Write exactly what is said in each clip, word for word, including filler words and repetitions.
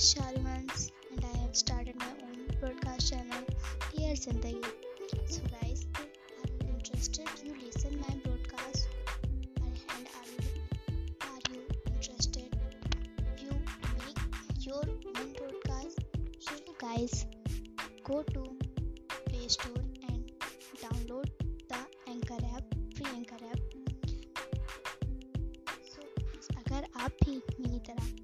is Sharivans and I have started my own podcast channel Dear Zindagi. So guys, are you interested? You listen my broadcast and are you, are you interested? You make your own broadcast. So you guys go to Play Store and download the Anchor app, free Anchor app. So अगर आप भी मेरी तरह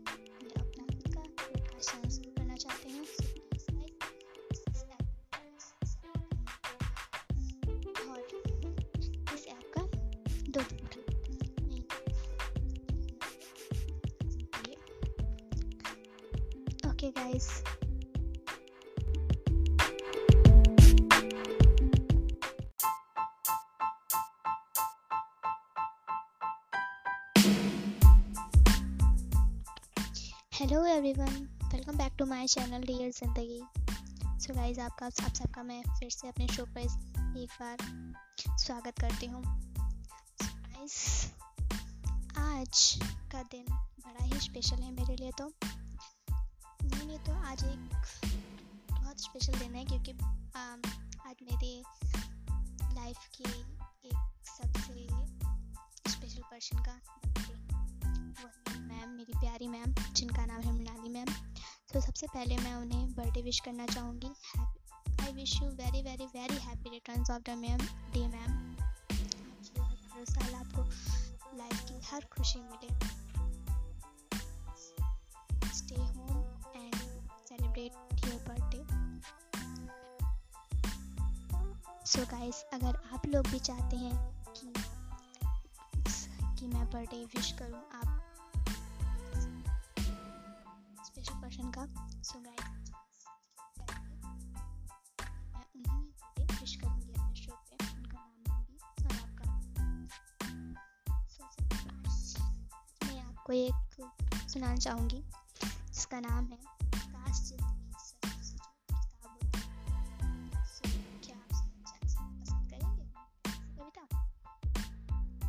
Okay guys. Hello everyone, welcome back to my channel Real Zindagi. So guys, आपका आप सबका मैं फिर से अपने शो पर एक बार स्वागत करती हूँ। So guys, आज का दिन बड़ा ही स्पेशल है मेरे लिए तो नहीं नहीं तो आज एक बहुत स्पेशल दिन है क्योंकि आम, आज मेरी लाइफ की एक सबसे स्पेशल पर्सन का बर्थडे, वो है मैम, मेरी प्यारी मैम जिनका नाम है मृणाली मैम। तो सबसे पहले मैं उन्हें बर्थडे विश करना चाहूँगी। I wish you very very very happy returns of the ma'am day ma'am. हर साल आपको लाइफ की हर खुशी मिले। Stay home, your birthday. So guys, अगर आप लोग भी चाहते हैं कि कि मैं बर्थडे विश करूं आप स्पेशल पर्सन का, सो गाइस मैं उन्हीं बर्थडे विश करूंगी अपने शो पे, उनका नाम लूंगी और आपका। सो मैं आपको एक सुनाना चाहूंगी जिसका नाम है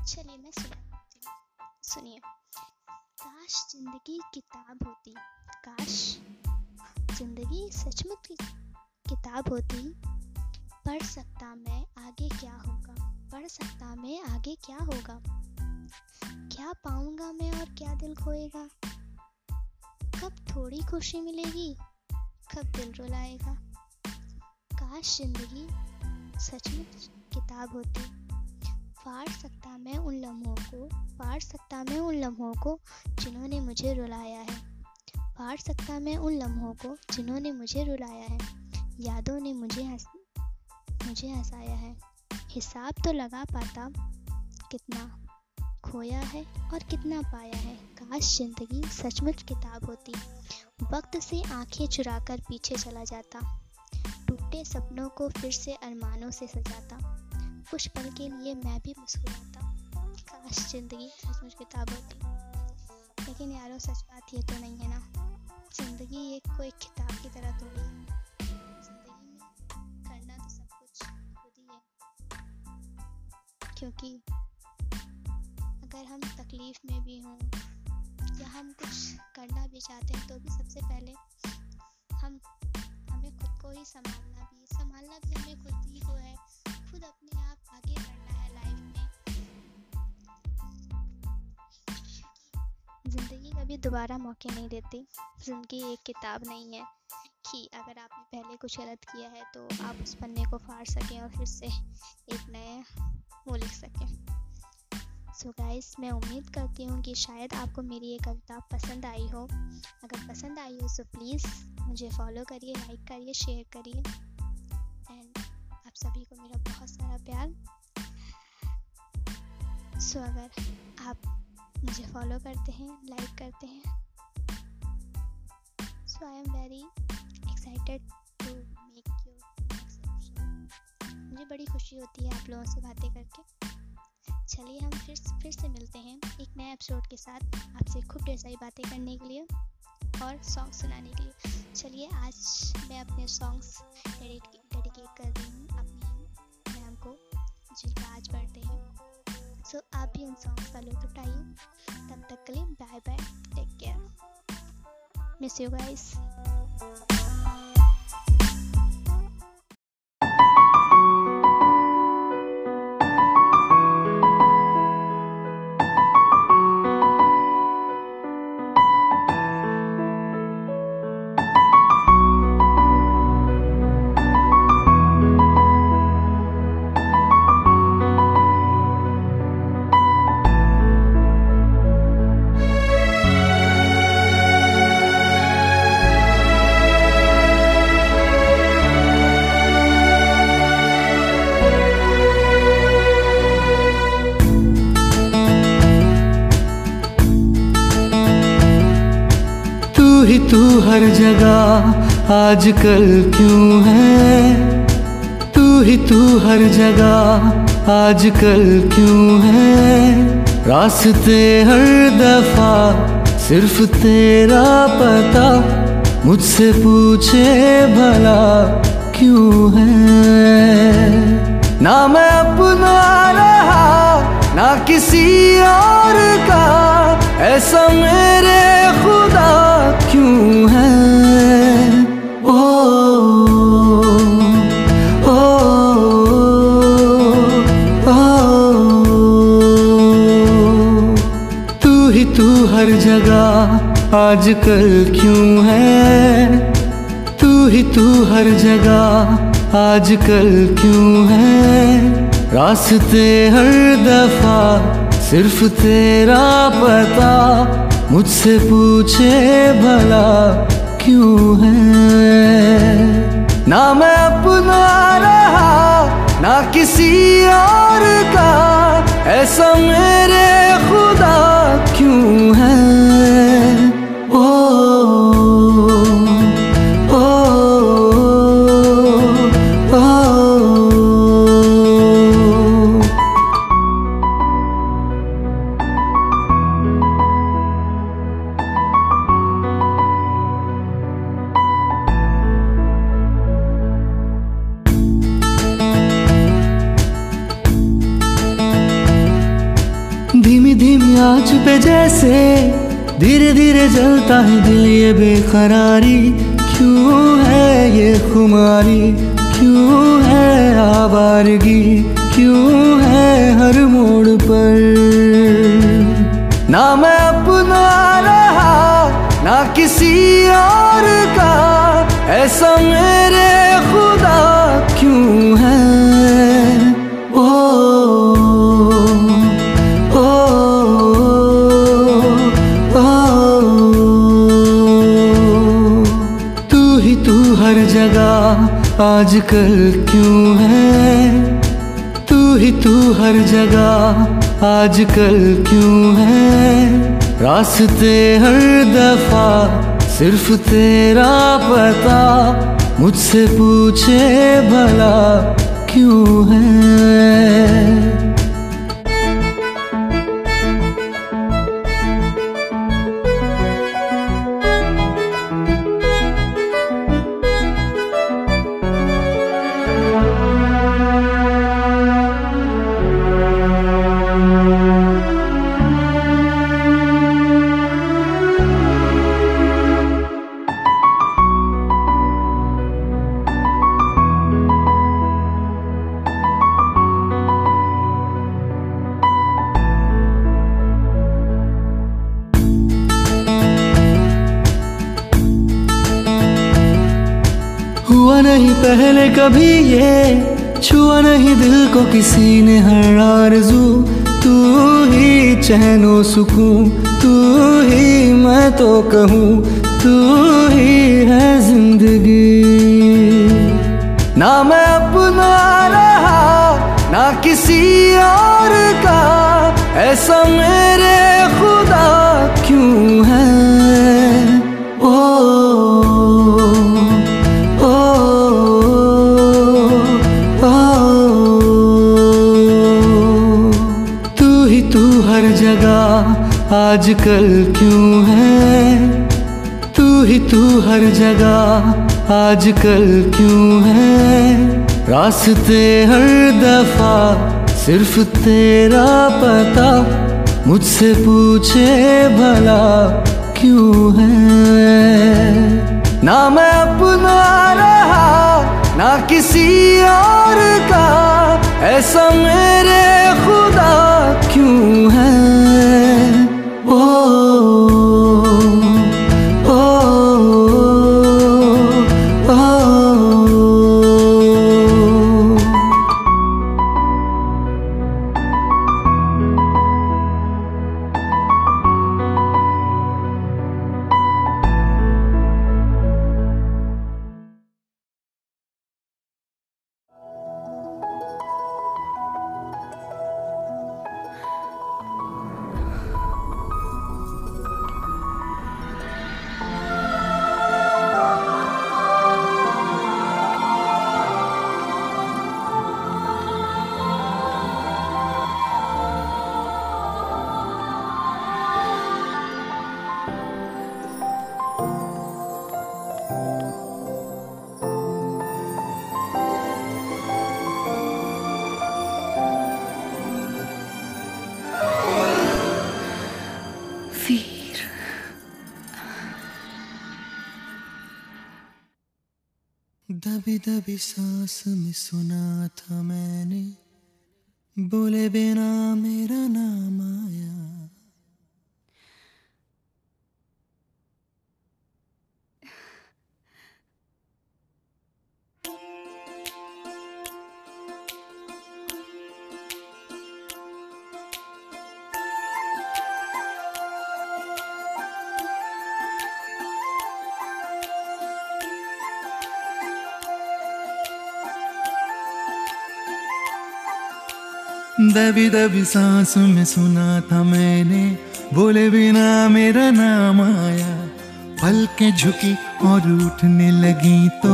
चलिए मैं सुनिए। काश जिंदगी किताब होती, काश जिंदगी सचमुच किताब होती, पढ़ सकता मैं आगे क्या होगा, पढ़ सकता मैं आगे क्या होगा, क्या पाऊंगा मैं और क्या दिल खोएगा, कब थोड़ी खुशी मिलेगी कब दिल रुलाएगा। काश जिंदगी सचमुच किताब होती, पार सकता मैं उन लम्हों को, पार सकता मैं उन लम्हों को जिन्होंने मुझे रुलाया है, पार सकता मैं उन लम्हों को जिन्होंने मुझे रुलाया है, यादों ने मुझे हंस मुझे हंसाया है। हिसाब तो लगा पाता कितना खोया है और कितना पाया है। काश जिंदगी सचमुच किताब होती, वक्त से आंखें चुराकर पीछे चला जाता, टूटे सपनों को फिर से अरमानों से सजाता, कुछ पल के लिए मैं भी मुस्कुराता। काश जिंदगी सचमुच किताब होती। लेकिन यारों, सच बात ये तो नहीं है ना, जिंदगी ये कोई किताब की तरह थोड़ी है। जिंदगी में करना तो सब कुछ खुद ही है, क्योंकि अगर हम तकलीफ में भी हों या हम कुछ करना भी चाहते हैं तो भी सबसे पहले हम हमें खुद को ही संभालना भी संभालना भी हमें खुद ही को है, खुद अपने आप आगे बढ़ना है लाइफ में। जिंदगी कभी दोबारा मौके नहीं देती। जिंदगी एक किताब नहीं है कि अगर आपने पहले कुछ गलत किया है तो आप उस पन्ने को फाड़ सकें और फिर से एक नए वो लिख सकें। सो गाइस, मैं उम्मीद करती हूँ कि शायद आपको मेरी ये कविता पसंद आई हो। अगर पसंद आई हो तो प्लीज़ मुझे फॉलो करिए, लाइक करिए, शेयर करिए। सभी को मेरा बहुत सारा प्यार। सो so, अगर आप मुझे फॉलो करते हैं, लाइक करते हैं, so I am very excited to make you. मुझे बड़ी खुशी होती है आप लोगों से बातें करके। चलिए हम फिर फिर से मिलते हैं एक नए एपिसोड के साथ, आपसे खूब ढेर सारी बातें करने के लिए और सॉन्ग सुनाने के लिए। चलिए, आज मैं अपने सॉन्ग्स एडिट डेडिकेट कर रही हूँ अपनी मैम को जिनका आज बर्थडे है। सो so, आप भी उन सॉन्ग्स का लुत्फ उठाइए। तब तक के लिए bye bye, take care. Miss you guys. तू हर जगह आजकल क्यों है, तू ही तू हर जगह आजकल क्यों है। रास्ते हर दफा सिर्फ तेरा पता, मुझसे पूछे भला क्यों है। ना मैं अपना रहा ना किसी और का, ऐसा मेरे खुदा क्यों है। ओ, ओ, ओ, ओ, तू ही तू हर जगह आजकल क्यों है, तू ही तू हर जगह आजकल क्यों है। रास्ते हर दफा सिर्फ तेरा पता, मुझसे पूछे भला क्यों है। ना मैं अपना रहा ना किसी और का, ऐसा मेरे खुदा क्यों है। ओ, ओ, ओ, ओ, ओ। आँच पे जैसे धीरे धीरे जलता है दिल, ये बेकरारी क्यों है, ये खुमारी क्यों है, आवारगी क्यों है हर मोड़ पर। ना मैं अपना रहा ना किसी और का, ऐसा मेरे खुदा क्यों है। ओ आजकल क्यों है, तू ही तू हर जगह आजकल क्यों है। रास्ते हर दफा सिर्फ तेरा पता, मुझसे पूछे भला क्यों है। नहीं पहले कभी ये छुआ नहीं दिल को किसी ने हर आरज़ू, तू ही चैनो सुकून, तू ही मैं तो कहूँ तू ही है जिंदगी। ना मैं अपना रहा ना किसी और का, ऐसा मेरे खुदा क्यों है। आजकल क्यों है, तू ही तू हर जगह आजकल क्यों है। रास्ते हर दफा सिर्फ तेरा पता, मुझसे पूछे भला क्यों है, ना मैं अपना रहा ना किसी और का, ऐसा मेरे खुदा क्यों है। दबी दबी सांस में सुना था मैंने, बोले बिना मेरा नाम आया। दबी दबी सांस में सुना था मैंने, बोले बिना मेरा नाम आया। पलकें झुकी और उठने लगी तो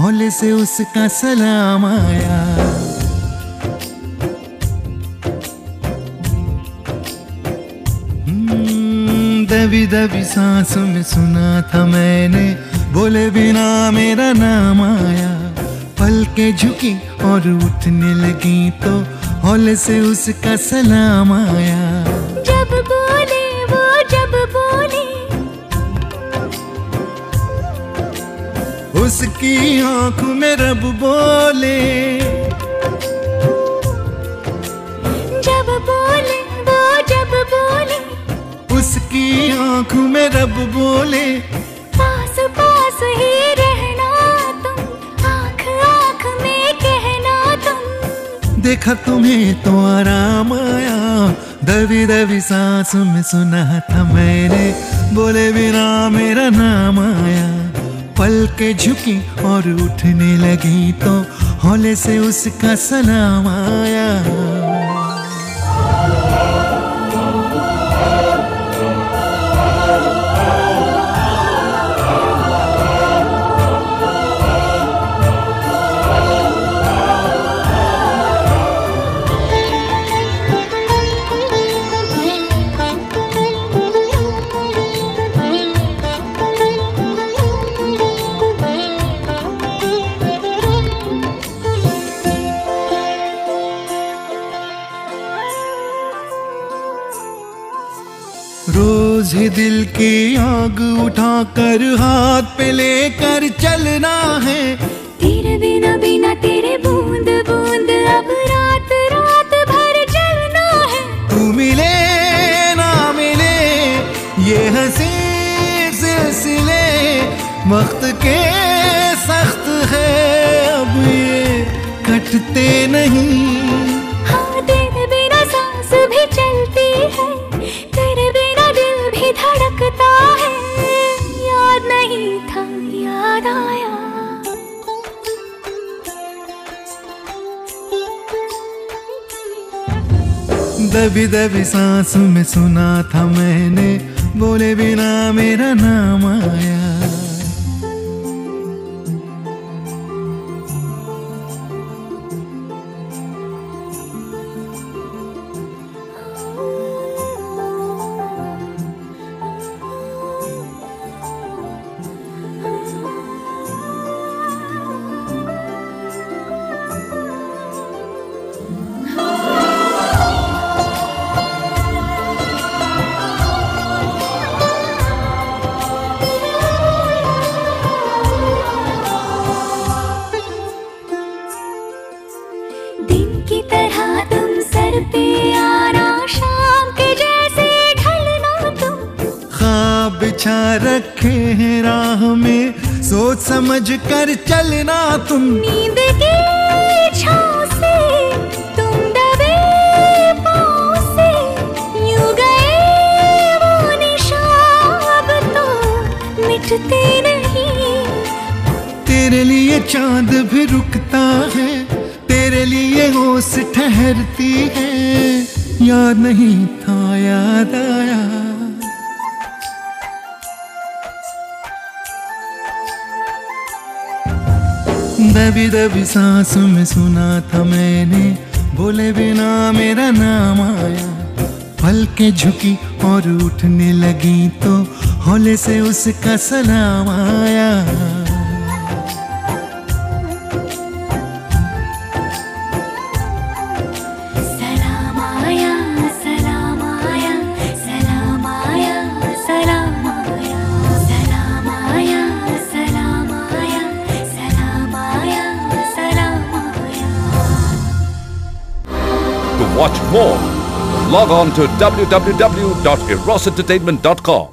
हौले से उसका सलाम आया। दबी दबी सांस में सुना था मैंने, बोले बिना मेरा नाम आया। पलकें झुकी और उठने लगी तो हौले से उसका सलाम आया। जब बोले वो जब बोले, उसकी आंख में रब बोले। जब बोले वो जब बोले, उसकी आंख में रब बोले। पास पास ही रहना तुम, आंख आंख में कहना तुम। देखा तुम्हें तो आराम आया। दबी दबी सांस में सुना था मैंने, बोले बिना मेरा नाम आया। पलकें झुकी और उठने लगी तो हौले से उसका सलाम आया। रोज ही दिल की आग उठाकर हाथ पे लेकर चलना है। तेरे बिना बिना तेरे बूंद बूंद अब रात रात भर जलना है। तू मिले ना मिले ये हंसी सिलसिले, वक्त के सख्त है अब ये कटते नहीं। हाँ तेरे बिना सांस भी चलती है, धड़कता है। याद नहीं था याद आया। दबी दबी सांस में सुना था मैंने, बोले बिना मेरा नाम आया। बिछा रखे हैं राह में, सोच समझ कर चलना तुम। नींद की छांव से तुम दबे पाँव से यूं गए वो निशान तो मिटते नहीं। तेरे लिए चांद भी रुकता है, तेरे लिए होश ठहरती है। याद नहीं था याद आया, दबी दबी सांस में सुना था मैंने, बोले बिना मेरा नाम आया। पलकें झुकी और उठने लगी तो हौले से उसका सलाम आया। सलाम आया, सलाम आया, सलाम आया, सलाम आया, सलाम आया, सलाम आया, सलाम आया, सलाम आया। To watch more, log on to w w w dot eros entertainment dot com.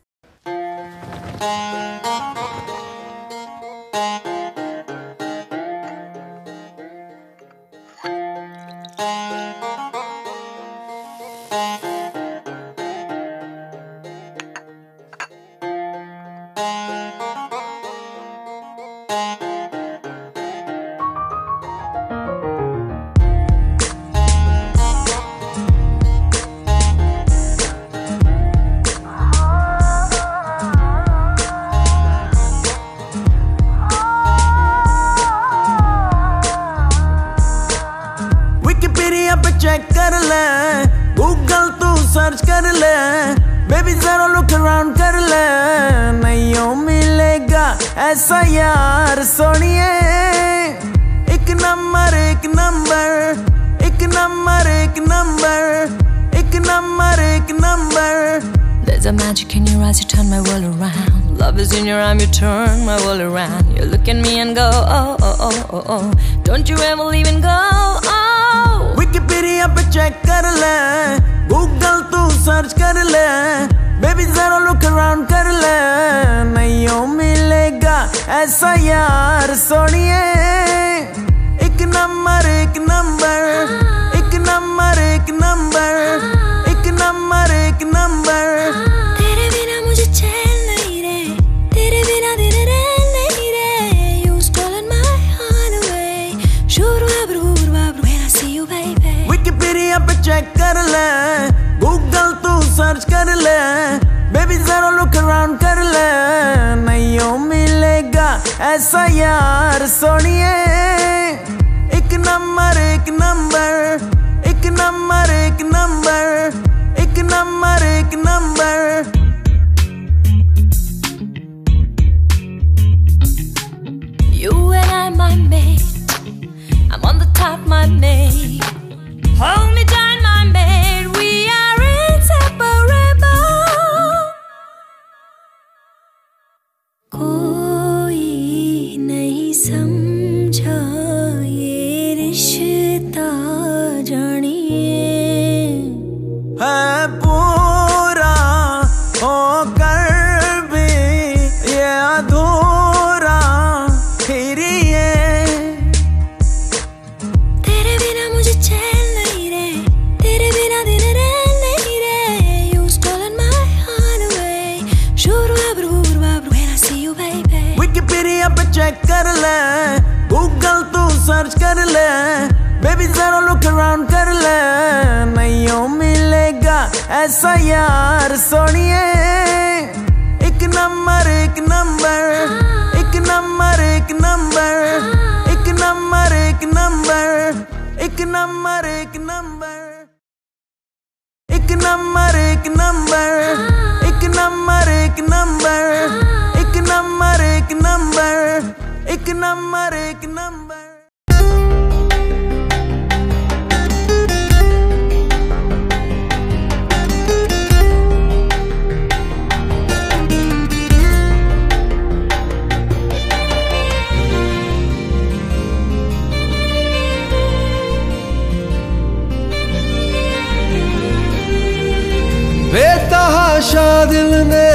बेतहाशा दिल ने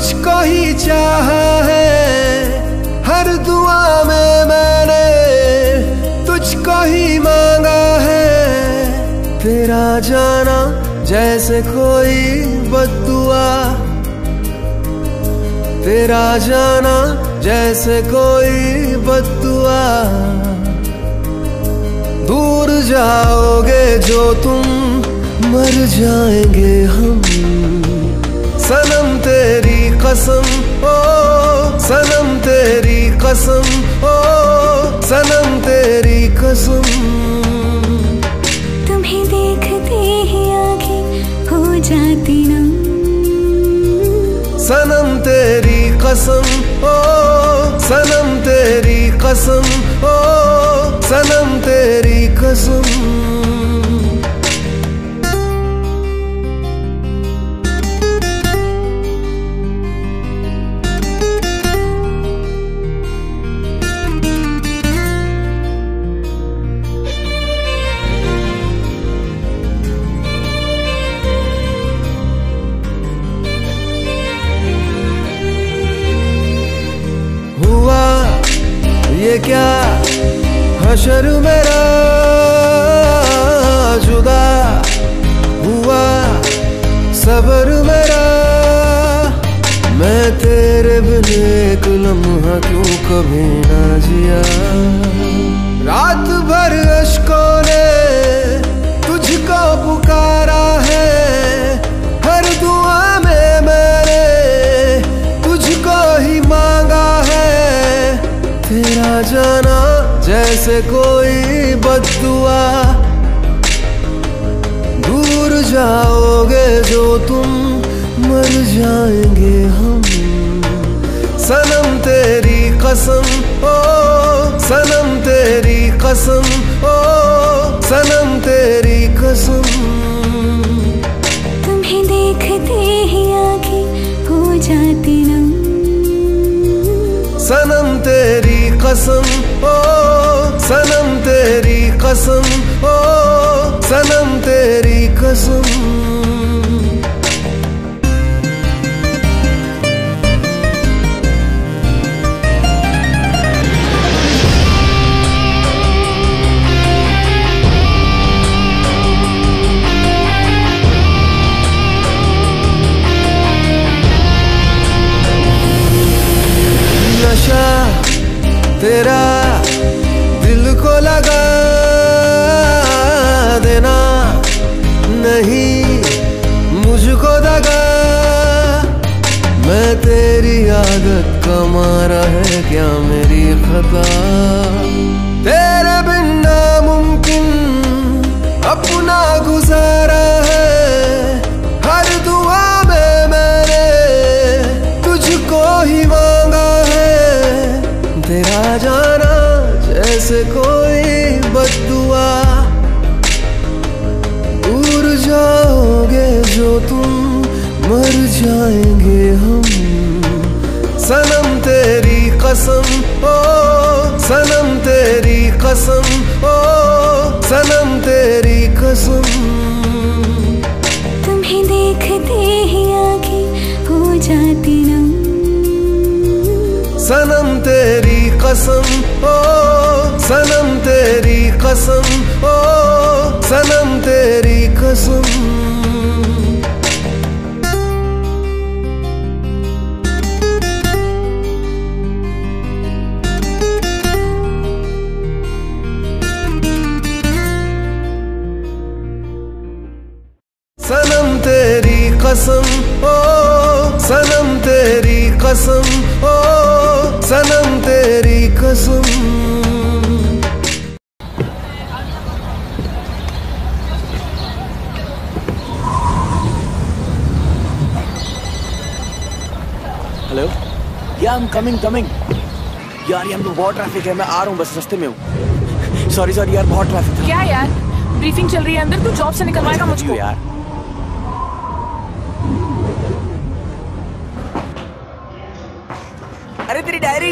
तुझको ही चाहा है, हर दुआ में मैंने तुझको ही मांगा है। तेरा जाना जैसे कोई बद्दुआ, तेरा जाना जैसे कोई बद्दुआ। दूर जाओगे जो तुम, मर जाएंगे हम। सनम तेरी कसम ओ सनम, तेरी कसम ओ सनम, तेरी कसम। तुम्हें देखते ही आगे हो जाती नम। सनम तेरी कसम ओ सनम, तेरी कसम ओ सनम, तेरी कसम। ये क्या हशर मेरा जुदा हुआ सबर मेरा। मैं तेरे बिन एक लम्हा क्यों कभी ना जिया। रात भर अश्कों ने तुझको पुकारा है, हर दुआ में मैंने तुझको ही मांगा है। तेरा जाना जैसे कोई बद्दुआ, दूर जाओगे जो तुम, मर जाएंगे हम। सनम तेरी कसम ओ सनम, तेरी कसम ओ सनम, तेरी कसम। तुम्हें देखते ही आगे हो जाती नम। सनम तेरी कसम ओ सनम, तेरी कसम ओ सनम, तेरी कसम। तेरा दिल को लगा देना, नहीं मुझको दगा। मैं तेरी आदत का मारा है क्या मेरी खता। तेरे बिन नामुमकिन अपना गुजारा है, हर दुआ में मैंने तुझको ही मांगा है। तेरा जाना जैसे कोई बद्दुआ, दूर जाओगे जो तुम, मर जाएंगे हम। सनम तेरी कसम ओ सनम, तेरी कसम ओ सनम, तेरी कसम। तुम्हें देखते ही आगे हो जाती नम। सनम तेरी कसम ओ सनम, तेरी कसम ओ सनम, तेरी कसम। सनम तेरी कसम ओ सनम, तेरी कसम ओ सनम, तेरी कसम। हेलो या आई एम कमिंग कमिंग। यार ये हम तो बहुत ट्रैफिक है, मैं आ रहा हूँ, बस रास्ते में हूँ। सॉरी सॉरी यार, बहुत ट्रैफिक था। क्या यार ब्रीफिंग चल रही है अंदर, तू जॉब से निकलवाएगा मुझको यार। अरे तेरी diary.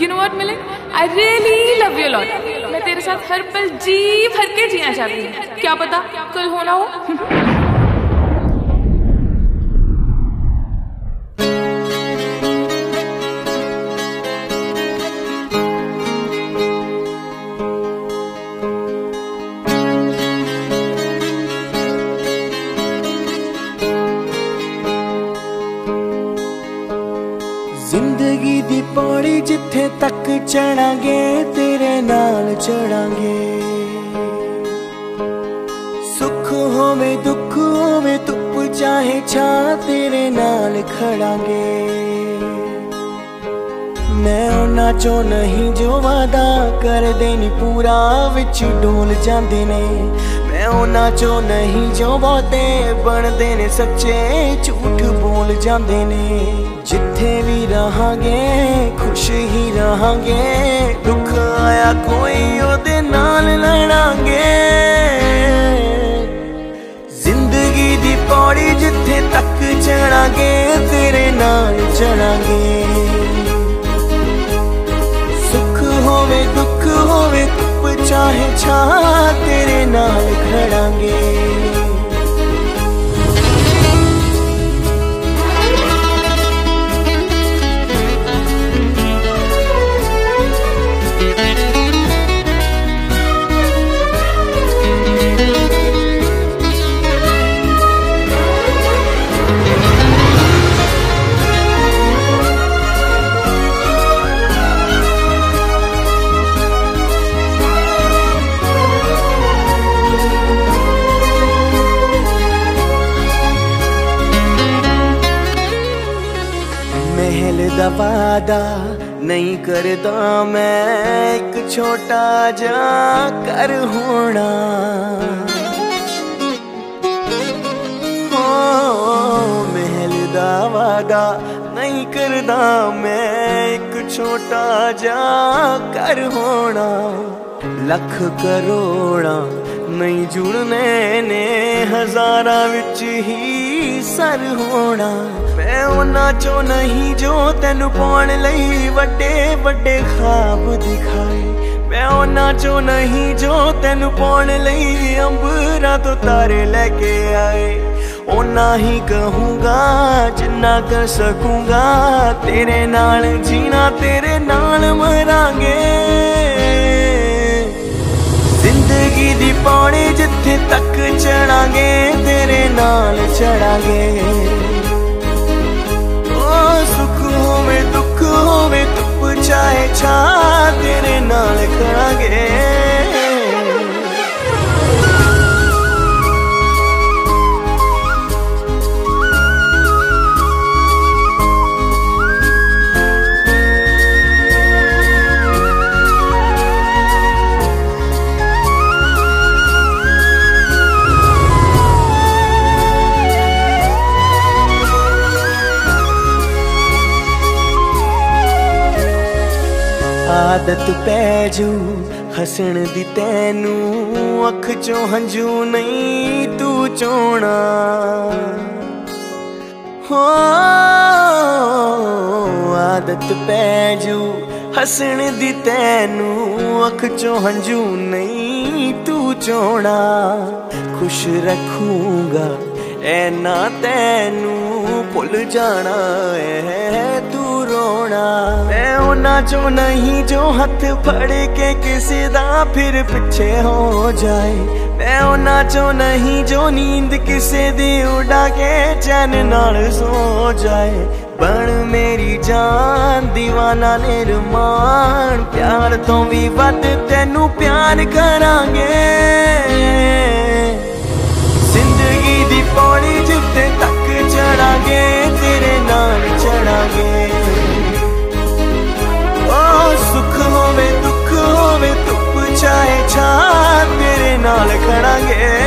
You know what, Milind? I really love you a lot. मैं तेरे साथ हर पल जी भर के जीना चाहती हूँ, क्या पता कल होना हो। जिंदगी दी पौड़ी जिथे तक चढ़ांगे तेरे नाल चढ़ांगे, सुख होवे दुख होवे धुप चाहे छा तेरे नाल खड़ांगे। मैं उन्हां चों नहीं जो वादा करदे नी पूरा विच डोल जांदे ने, मैं उन्हां चों नहीं जो बहुते बनदे ने सच्चे झूठ बोल जांदे ने। जिथे भी रहांगे खुश ही रहांगे, दुख आया कोई ओदे नाल लड़ांगे। जिंदगी दी पौड़ी जिथे तक चढ़ांगे तेरे नाल चढ़ांगे, सुख होवे दुख होवे चाहे छा तेरे नाल खड़ांगे। दा वादा नहीं करदा मैं, एक छोटा जा कर होना हो। महल दा वादा नहीं करदा मैं, एक छोटा जा कर होना। लख करोड़ा नहीं जुड़ने ने, हजारा विच ही सर होना। मैं उन्हां चों नहीं जो तैनू पाउण लई वड्डे वड्डे ख्वाब दिखाए, मैं उन्हां चों नहीं जो तैनू पाउण लई अंबरां तों तारे लेके आए। उन्ना ही कहूँगा जिन्ना कर सकूँगा, तेरे नाल जीना तेरे नाल मरांगे। जिंदगी दी पौड़ी जिथे तक चढ़ांगे तेरे नाल चढ़ांगे, ओ सुख होवे दुख होवे धुप चाहे छा तेरे नाल खड़ांगे। आदत पैजू हसन दी तैनू, अख चो हंजू नहीं तू चोना हो। आदत पैजू हसन दी तैनू, अख चो हंजू नहीं तू चोना। खुश रखूंगा ऐना तैनू, भुल जाना है तू रोना। मैं उन्हां चों नहीं जो हथ फड़ के किसी दा फिर पिछे हो जाए, मैं उन्हां चों नहीं जो नींद किसी दी उड़ा के चैन नाल सो जाए। बन मेरी जान दीवाना निर्माण, प्यार तो भी वध तैनू प्यार करांगे। जिंदगी दी पौड़ी जिथे तक चढ़ांगे तेरे नाल चढ़ांगे, ओ सुख होवे दुख होवे धुप चाहे छा तेरे नाल खड़ांगे।